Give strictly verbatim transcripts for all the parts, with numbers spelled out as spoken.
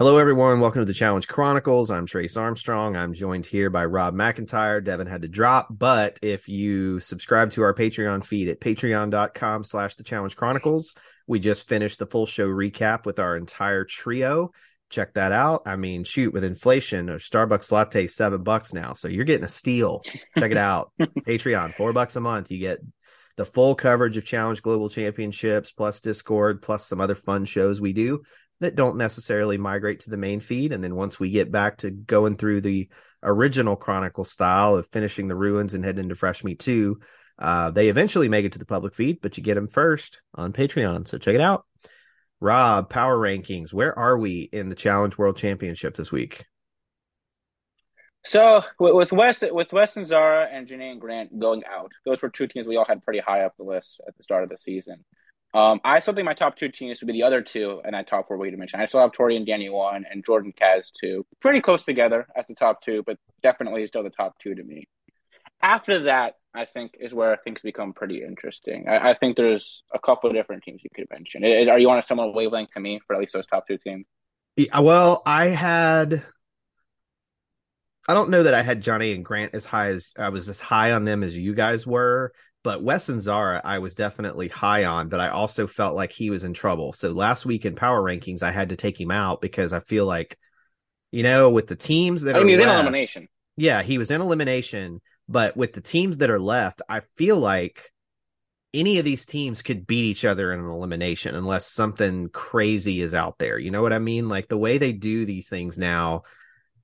Hello, everyone. Welcome to the Challenge Chronicles. I'm Trace Armstrong. I'm joined here by Rob McIntyre. Devin had to drop, but if you subscribe to our Patreon feed at patreon.com slash the Challenge Chronicles, we just finished the full show recap with our entire trio. Check that out. I mean, shoot, with inflation, a Starbucks latte is seven bucks now, so you're getting a steal. Check it out. Patreon, four bucks a month. You get the full coverage of Challenge Global Championships, plus Discord, plus some other fun shows we do that don't necessarily migrate to the main feed. And then once we get back to going through the original Chronicle style of finishing the ruins and heading into Fresh Meat two, uh, they eventually make it to the public feed, but you get them first on Patreon. So check it out. Rob, power rankings. Where are we in the Challenge World Championship this week? So with Wes, with Wes and Zara and Janae and Grant going out, those were two teams we all had pretty high up the list at the start of the season. Um, I still think my top two teams would be the other two, and I top four we to mention. I still have Tori and Danny one, and Jordan Kaz two, pretty close together as the top two, but definitely still the top two to me. After that, I think is where things become pretty interesting. I, I think there's a couple of different teams you could mention. It, it, are you on a similar wavelength to me for at least those top two teams? Yeah, well, I had, I don't know that I had Johnny and Grant as high as I was as high on them as you guys were. But Wes and Zara, I was definitely high on, but I also felt like he was in trouble. So last week in power rankings, I had to take him out because I feel like, you know, with the teams that I mean, are he was left, in elimination. Yeah, he was in elimination. But with the teams that are left, I feel like any of these teams could beat each other in an elimination unless something crazy is out there. You know what I mean? Like the way they do these things now,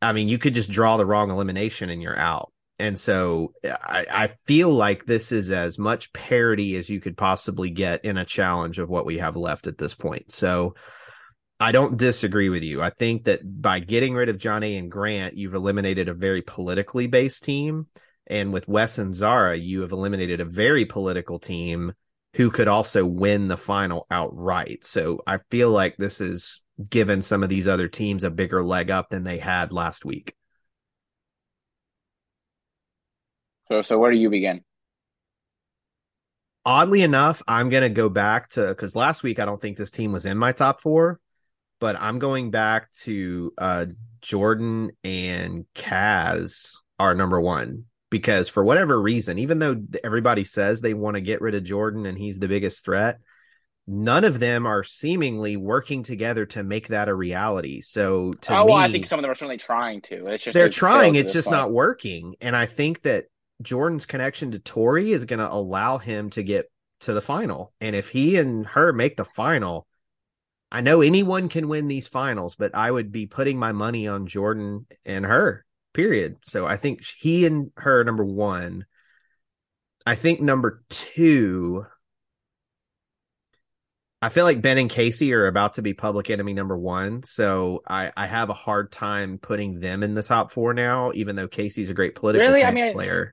I mean, you could just draw the wrong elimination and you're out. And so I, I feel like this is as much parity as you could possibly get in a challenge of what we have left at this point. So I don't disagree with you. I think that by getting rid of Johnny and Grant, you've eliminated a very politically based team. And with Wes and Zara, you have eliminated a very political team who could also win the final outright. So I feel like this is giving some of these other teams a bigger leg up than they had last week. So, so where do you begin? Oddly enough, I'm going to go back to, because last week I don't think this team was in my top four, but I'm going back to uh, Jordan and Kaz are number one, because for whatever reason, even though everybody says they want to get rid of Jordan and he's the biggest threat, none of them are seemingly working together to make that a reality. So to oh, me, well, I think some of them are certainly trying to. It's just they're it's trying. It's just point. Not working. And I think that Jordan's connection to Tori is going to allow him to get to the final. And if he and her make the final, I know anyone can win these finals, but I would be putting my money on Jordan and her, period. So I think he and her, number one. I think number two, I feel like Ben and Casey are about to be public enemy number one. So I, I have a hard time putting them in the top four now, even though Casey's a great political really? I mean, player.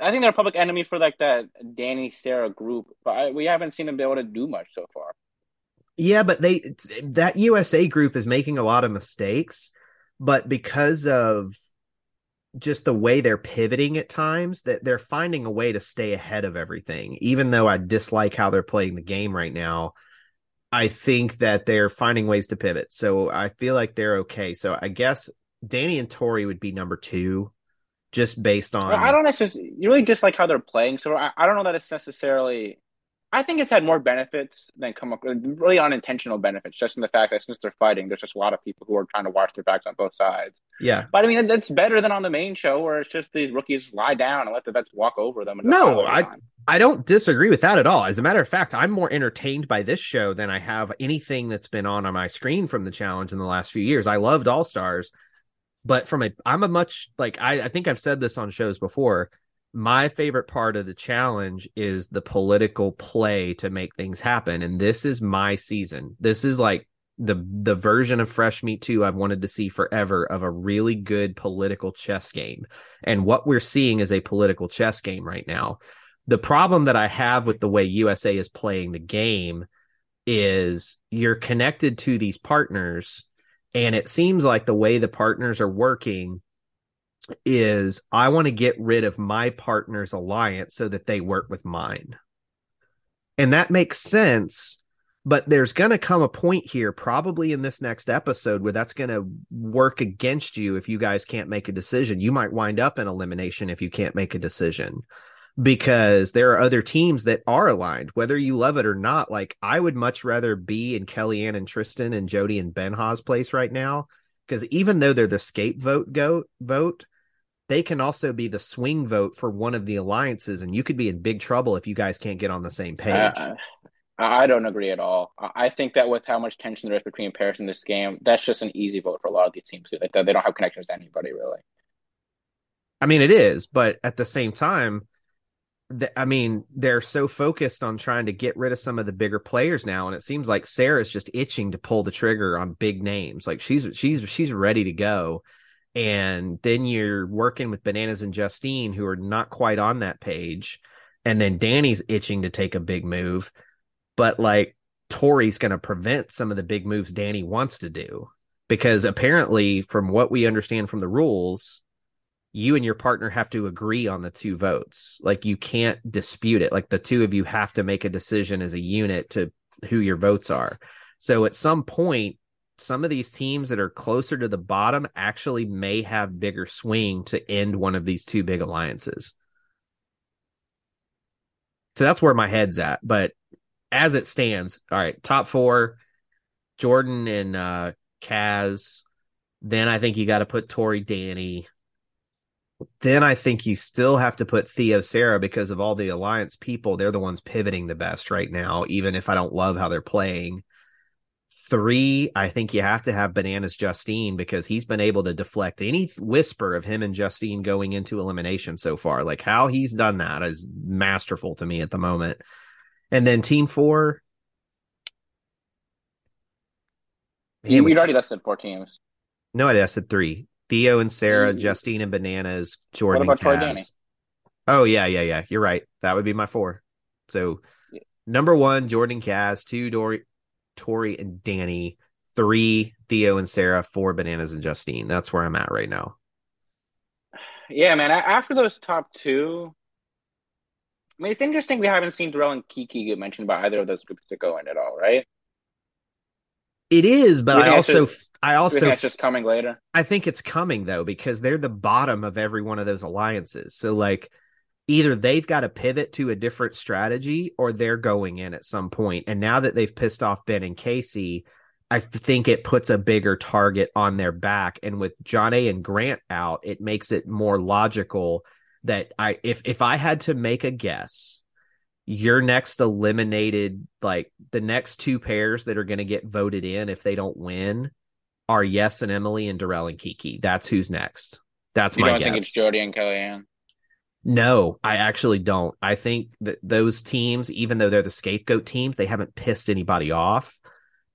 I think they're a public enemy for like that Danny Sarah group, but I, we haven't seen them be able to do much so far. Yeah, but they that U S A group is making a lot of mistakes, but because of just the way they're pivoting at times, that they're finding a way to stay ahead of everything. Even though I dislike how they're playing the game right now, I think that they're finding ways to pivot. So I feel like they're okay. So I guess Danny and Tori would be number two. Just based on, I don't necessarily you really dislike how they're playing, so I, I don't know that it's necessarily. I think it's had more benefits than come up, really unintentional benefits, just in the fact that since they're fighting, there's just a lot of people who are trying to wash their backs on both sides. Yeah, but I mean that's better than on the main show where it's just these rookies lie down and let the vets walk over them. And no, I on. I don't disagree with that at all. As a matter of fact, I'm more entertained by this show than I have anything that's been on on my screen from the challenge in the last few years. I loved All Stars. But from a, I'm a much like, I, I think I've said this on shows before. My favorite part of the challenge is the political play to make things happen. And this is my season. This is like the, the version of Fresh Meat two I've wanted to see forever of a really good political chess game. And what we're seeing is a political chess game right now. The problem that I have with the way U S A is playing the game is you're connected to these partners. And it seems like the way the partners are working is I want to get rid of my partner's alliance so that they work with mine. And that makes sense But there's going to come a point here, probably in this next episode, where that's going to work against you if you guys can't make a decision. You might wind up in elimination if you can't make a decision, because there are other teams that are aligned, whether you love it or not. Like, I would much rather be in Kellyanne and Tristan and Jody and Benha's place right now, because even though they're the scapegoat goat vote, they can also be the swing vote for one of the alliances, and you could be in big trouble if you guys can't get on the same page. Uh, I don't agree at all. I think that with how much tension there is between Paris and this game, that's just an easy vote for a lot of these teams. Like, they don't have connections to anybody, really. I mean, it is, but at the same time, th- I mean, they're so focused on trying to get rid of some of the bigger players now, and it seems like Sarah's just itching to pull the trigger on big names. Like, she's she's she's ready to go. And then you're working with Bananas and Justine, who are not quite on that page. And then Danny's itching to take a big move. But, like, Tori's going to prevent some of the big moves Danny wants to do. Because apparently, from what we understand from the rules, you and your partner have to agree on the two votes. Like, you can't dispute it. Like, the two of you have to make a decision as a unit to who your votes are. So at some point, some of these teams that are closer to the bottom actually may have bigger swing to end one of these two big alliances. So that's where my head's at. But as it stands, all right, top four, Jordan and uh, Kaz. Then I think you got to put Tori, Danny. Then I think you still have to put Theo, Sarah, because of all the alliance people. They're the ones pivoting the best right now, even if I don't love how they're playing. Three, I think you have to have Bananas Justine, because he's been able to deflect any whisper of him and Justine going into elimination so far. Like, how he's done that is masterful to me at the moment. And then team four. You, we'd already listed four teams. No, I listed three. Theo and Sarah, mm-hmm. Justine and Bananas, Jordan and Kaz. What about Troy Danny? Oh, yeah, yeah, yeah. You're right. That would be my four. So, yeah. Number one, Jordan, Kaz. Two, Dory... Tori and Danny. Three, Theo and Sarah. Four, Bananas and Justine. That's where I'm at right now. Yeah, man. After those top two, I mean, it's interesting we haven't seen Darrell and Kiki get mentioned by either of those groups to go in at all, right? It is, but I also, just, I also, I also, it's just coming later. I think it's coming though, because they're the bottom of every one of those alliances. So, like, either they've got to pivot to a different strategy or they're going in at some point. And now that they've pissed off Ben and Casey, I think it puts a bigger target on their back. And with John A and Grant out, it makes it more logical that I, if, if I had to make a guess, your next eliminated, like the next two pairs that are going to get voted in if they don't win are Yes and Emily and Darrell and Kiki. That's who's next. That's you my guess. You don't think it's Jody and Kellyanne? No, I actually don't. I think that those teams, even though they're the scapegoat teams, they haven't pissed anybody off.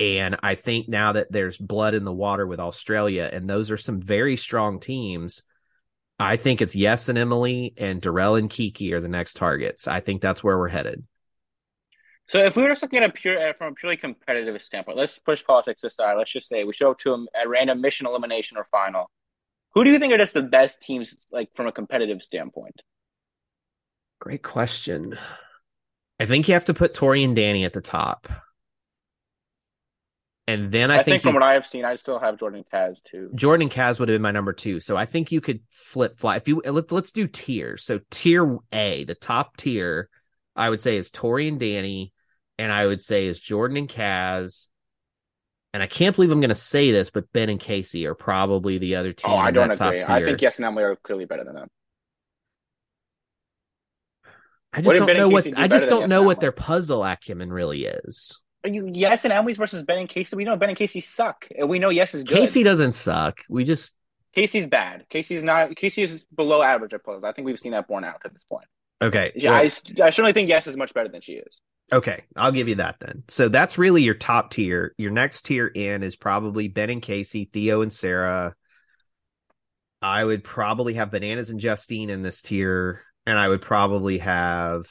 And I think now that there's blood in the water with Australia, and those are some very strong teams, I think it's Yes and Emily and Darrell and Kiki are the next targets. I think that's where we're headed. So if we were just looking at a pure, from a purely competitive standpoint, let's push politics aside. Let's just say we show up to a, a random mission elimination or final. Who do you think are just the best teams, like from a competitive standpoint? Great question. I think you have to put Tori and Danny at the top. And then I, I think, think from you, what I have seen, I still have Jordan Kaz too. Jordan Kaz would have been my number two. So I think you could flip fly. If you let's let's do tiers. So tier A, the top tier, I would say is Tori and Danny, and I would say is Jordan and Kaz. And I can't believe I'm going to say this, but Ben and Casey are probably the other team. Oh, I don't agree. I think Yes and Emily are clearly better than them. I just don't know what I just don't know what their puzzle acumen really is. Are you Yes and Emily's versus Ben and Casey? We know Ben and Casey suck, and we know Yes is good. Casey doesn't suck. We just Casey's bad. Casey's not. Casey is below average at puzzles. I think we've seen that borne out at this point. Okay. Yeah, well, I, I certainly think Yes is much better than she is. Okay, I'll give you that then. So that's really your top tier. Your next tier in is probably Ben and Casey, Theo and Sarah. I would probably have Bananas and Justine in this tier, and I would probably have...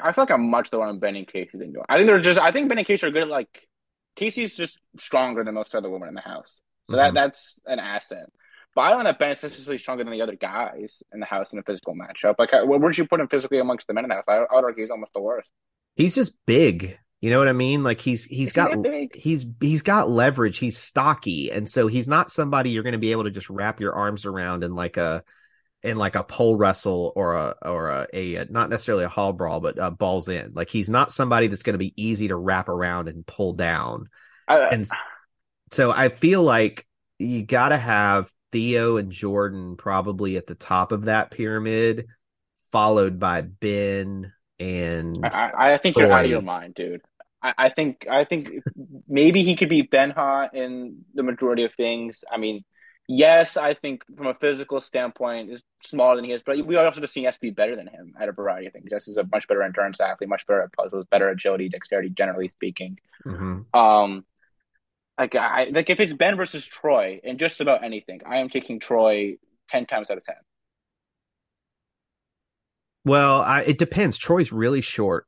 I feel like I'm much the one on Ben and Casey than you. I think they're just. I think Ben and Casey are good at, like... Casey's just stronger than most other women in the house. So mm-hmm. that that's an asset. But I don't know if Ben is necessarily stronger than the other guys in the house in a physical matchup. Like, where'd you put him physically amongst the men in the house? I would argue he's almost the worst. He's just big. You know what I mean? Like he's he's got he's he's got leverage. He's stocky, and so he's not somebody you're going to be able to just wrap your arms around in like a in like a pole wrestle or a or a, a not necessarily a hall brawl, but uh, balls in. Like he's not somebody that's going to be easy to wrap around and pull down. I, and so I feel like you got to have Theo and Jordan probably at the top of that pyramid, followed by Ben. And I, I think boy. You're out of your mind, dude. I, I think I think maybe he could beat Benha in the majority of things. I mean, yes, I think from a physical standpoint, is smaller than he is, but we are also just seeing S be better than him at a variety of things. S is a much better endurance athlete, much better at puzzles, better agility, dexterity, generally speaking. Mm-hmm. Um, like I like if it's Ben versus Troy in just about anything, I am taking Troy ten times out of ten. Well, I, it depends. Troy's really short.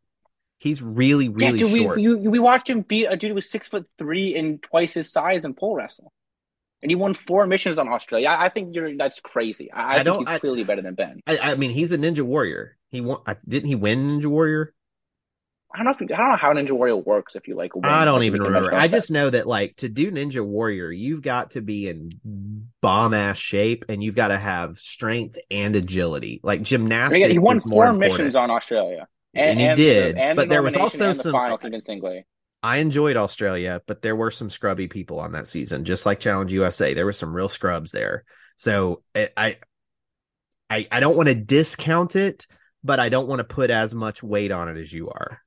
He's really, really yeah, dude, short. We, you, we watched him beat a dude who was six foot three and twice his size in pole wrestling, and he won four missions on Australia. I, I think you're that's crazy. I, I, I think don't, he's I, clearly better than Ben. I, I mean, he's a Ninja Warrior. He won. I, didn't he win Ninja Warrior? I don't know. If you, I don't know how Ninja Warrior works. If you like, win, I don't even remember. I just know that like to do Ninja Warrior, you've got to be in bomb ass shape, and you've got to have strength and agility. Like gymnastics. Yeah, he won is four more missions on Australia, and, and he and, did. And but the there was also the some. Final convincingly. I enjoyed Australia, but there were some scrubby people on that season, just like Challenge U S A. There were some real scrubs there, so I, I, I don't want to discount it, but I don't want to put as much weight on it as you are.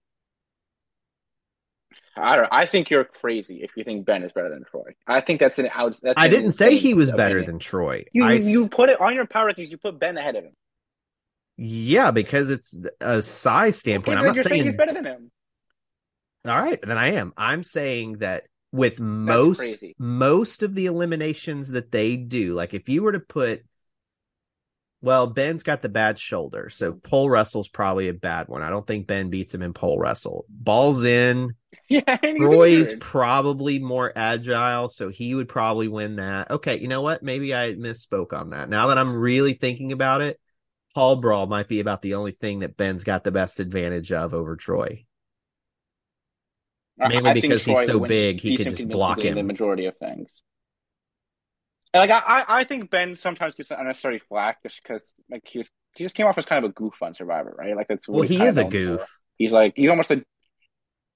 I don't know. I think you're crazy if you think Ben is better than Troy. I think that's an out. That's I didn't say he was opinion. better than Troy. You, I, you put it on your power rankings. You put Ben ahead of him. Yeah, because it's a size standpoint. Okay, I'm not saying he's better than him. All right, then I am. I'm saying that with most most of the eliminations that they do, like if you were to put, well, Ben's got the bad shoulder, so pole wrestle's probably a bad one. I don't think Ben beats him in pole wrestle. Balls in. Yeah, Roy's probably more agile, so he would probably win that. Okay, you know what? Maybe I misspoke on that. Now that I'm really thinking about it, Hall Brawl might be about the only thing that Ben's got the best advantage of over Troy. Mainly I, I because he's so big, he could just block him. The majority of things. And like I, I think Ben sometimes gets unnecessary flack just because like he was, he just came off as kind of a goof on Survivor, right? Like that's well, he is a goof. For. He's like he's almost the.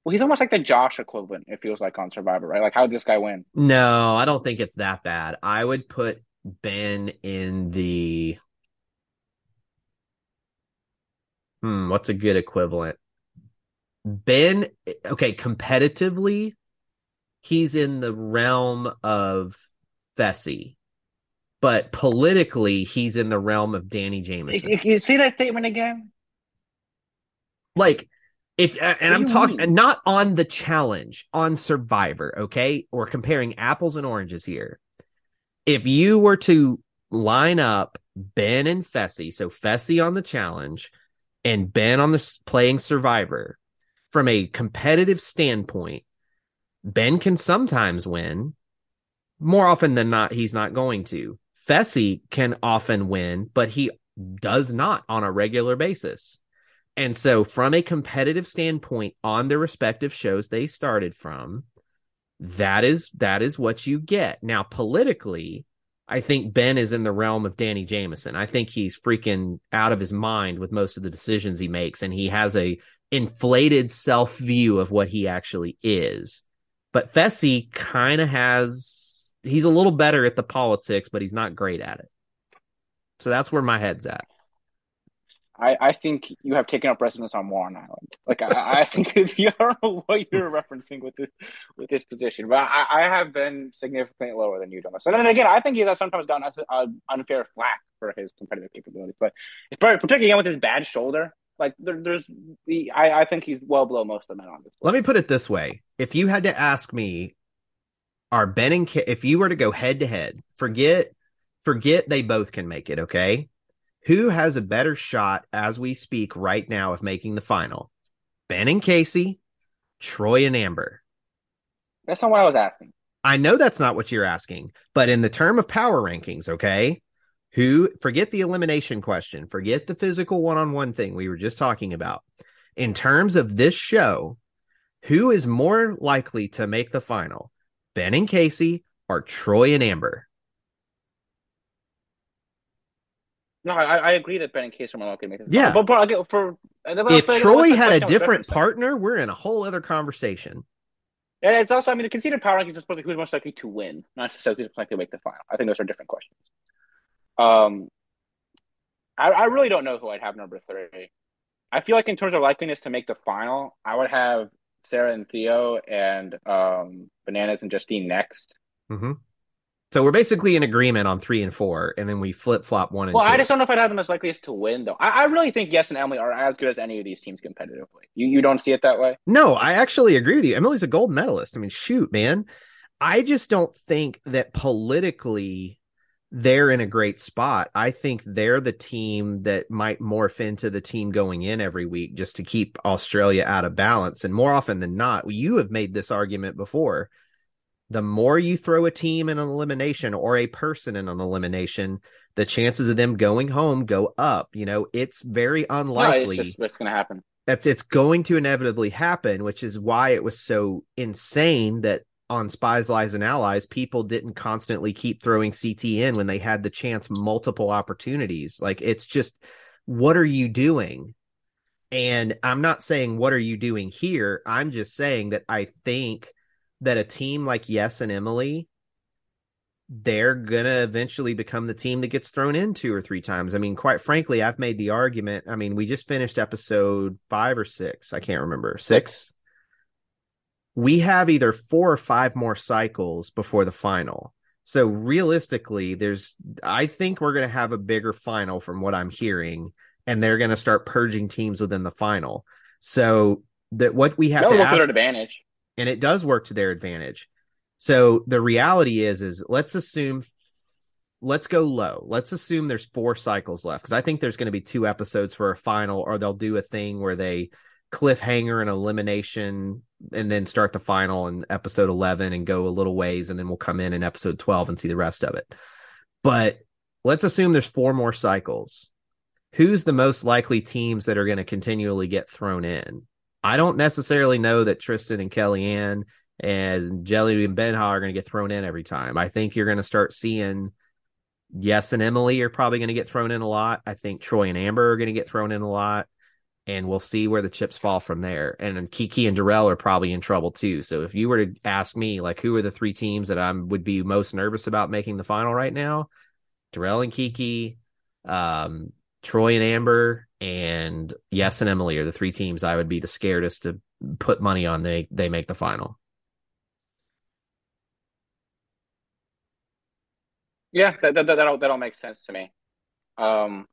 Well, he's almost like the Josh equivalent, it feels like, on Survivor, right? Like, how would this guy win? No, I don't think it's that bad. I would put Ben in the... Hmm, what's a good equivalent? Ben, okay, competitively, he's in the realm of Fessy. But politically, he's in the realm of Danny Jameson. You, you see that statement again? Like... If uh, and I'm talking mean? Not on the challenge, on Survivor, okay? We're comparing apples and oranges here. If you were to line up Ben and Fessy, so Fessy on the challenge and Ben on the playing Survivor, from a competitive standpoint, Ben can sometimes win. More often than not, he's not going to. Fessy can often win, but he does not on a regular basis. And so from a competitive standpoint on their respective shows they started from, that is that is what you get. Now, politically, I think Ben is in the realm of Danny Jameson. I think he's freaking out of his mind with most of the decisions he makes, and he has a inflated self-view of what he actually is. But Fessy kind of has, he's a little better at the politics, but he's not great at it. So that's where my head's at. I, I think you have taken up residence on Warren Island. Like I, I think if you don't know what you're referencing with this with this position, but I, I have been significantly lower than you, Thomas. So then again, I think he's sometimes gotten uh, unfair flack for his competitive capabilities, but it's probably, particularly again with his bad shoulder. Like there, there's, the, I, I think he's well below most of the men on this. Let me put it this way: if you had to ask me, are Ben and K- if you were to go head to head, forget, forget they both can make it. Okay. Who has a better shot as we speak right now of making the final? Ben and Casey, Troy and Amber. That's not what I was asking. I know that's not what you're asking, but in the term of power rankings, okay? Who, forget the elimination question, forget the physical one-on-one thing we were just talking about. In terms of this show, Who is more likely to make the final, Ben and Casey or Troy and Amber? No, I, I agree that Ben and Casey are more likely to make it. Yeah. But, but, but for, if for, Troy had a different partner, we're in a whole other conversation. And it's also, I mean, the conceded power rankings is supposed to be who's most likely to win, not necessarily who's likely to make the final. I think those are different questions. Um, I, I really don't know who I'd have number three. I feel like in terms of likeliness to make the final, I would have Sarah and Theo and um, Bananas and Justine next. Mm-hmm. So we're basically in agreement on three and four, and then we flip-flop one and well, two. Well, I just don't know if I'd have them as likeliest to win, though. I, I really think Yes and Emily are as good as any of these teams competitively. You you don't see it that way? No, I actually agree with you. Emily's a gold medalist. I mean, shoot, man. I just don't think that politically they're in a great spot. I think they're the team that might morph into the team going in every week just to keep Australia out of balance. And more often than not, you have made this argument before. The more you throw a team in an elimination or a person in an elimination, the chances of them going home go up. You know, it's very unlikely. No, it's just what's going to happen. That's it's going to inevitably happen, which is why it was so insane that on Spies, Lies, and Allies, people didn't constantly keep throwing C T in when they had the chance, multiple opportunities. Like, it's just, what are you doing? And I'm not saying, what are you doing here? I'm just saying that I think that a team like Yes and Emily, they're going to eventually become the team that gets thrown in two or three times. I mean, quite frankly, I've made the argument. I mean, we just finished episode five or six. I can't remember. Six. We have either four or five more cycles before the final. So realistically, there's, I think we're going to have a bigger final from what I'm hearing, and they're going to start purging teams within the final. So that what we have no, to we'll ask, put an advantage. And it does work to their advantage. So the reality is, is let's assume, let's go low. Let's assume there's four cycles left, because I think there's going to be two episodes for a final, or they'll do a thing where they cliffhanger an elimination and then start the final in episode eleven and go a little ways, and then we'll come in in episode twelve and see the rest of it. But let's assume there's four more cycles. Who's the most likely teams that are going to continually get thrown in? I don't necessarily know that Tristan and Kellyanne and Jelly and Benha are going to get thrown in every time. I think you're going to start seeing Yes and Emily are probably going to get thrown in a lot. I think Troy and Amber are going to get thrown in a lot, and we'll see where the chips fall from there. And then Kiki and Darrell are probably in trouble too. So if you were to ask me, like, who are the three teams that I would be most nervous about making the final right now? Darrell and Kiki, um, Troy and Amber, and Yes and Emily are the three teams I would be the scaredest to put money on they they make the final. Yeah, that, that, that'll, that'll make sense to me. Um,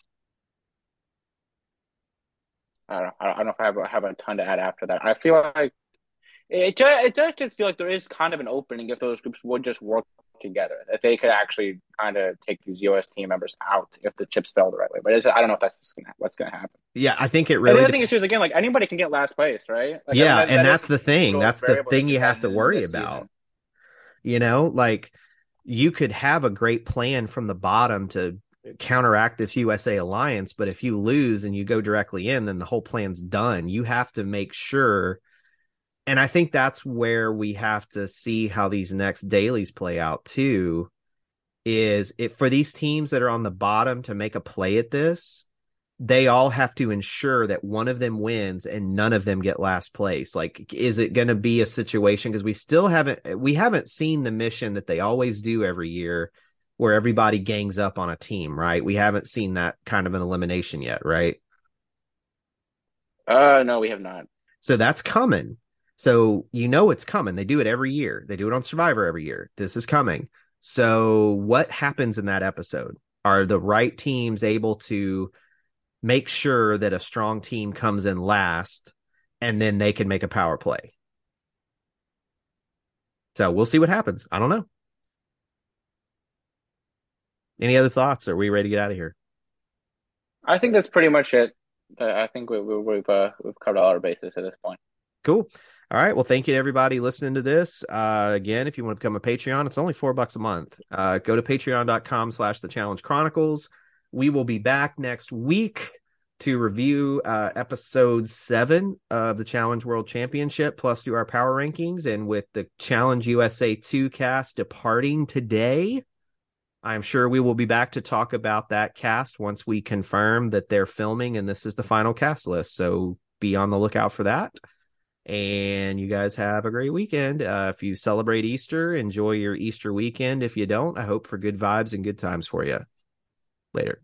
I don't know, I don't know if I have, I have a ton to add after that. I feel like it, it does just feel like there is kind of an opening if those groups would just work together, that they could actually kind of take these U S team members out if the chips fell the right way. But it's, I don't know if that's gonna, what's going to happen. Yeah, I think it really. The other thing is, again, like, anybody can get last place, right? Like, yeah, I mean, that, and that that's the thing. That's the thing you have to worry about. Season. You know, like, you could have a great plan from the bottom to counteract this U S A alliance, but if you lose and you go directly in, then the whole plan's done. You have to make sure. And I think that's where we have to see how these next dailies play out too, is it for these teams that are on the bottom to make a play at this, they all have to ensure that one of them wins and none of them get last place. Like, is it going to be a situation? Because we still haven't, we haven't seen the mission that they always do every year where everybody gangs up on a team, right? We haven't seen that kind of an elimination yet, right? Uh, no, we have not. So that's coming. So you know it's coming. They do it every year. They do it on Survivor every year. This is coming. So what happens in that episode? Are the right teams able to make sure that a strong team comes in last, and then they can make a power play? So we'll see what happens. I don't know. Any other thoughts? Are we ready to get out of here? I think that's pretty much it. I think we, we, we've uh, we've covered all our bases at this point. Cool. All right. Well, thank you to everybody listening to this. Uh, again, if you want to become a Patreon, it's only four bucks a month. Uh, go to patreon dot com slash the Challenge Chronicles. We will be back next week to review uh, episode seven of the Challenge World Championship, plus do our power rankings. And with the Challenge U S A two cast departing today, I'm sure we will be back to talk about that cast once we confirm that they're filming and this is the final cast list. So be on the lookout for that. And you guys have a great weekend. Uh, if you celebrate Easter, enjoy your Easter weekend. If you don't, I hope for good vibes and good times for you. Later.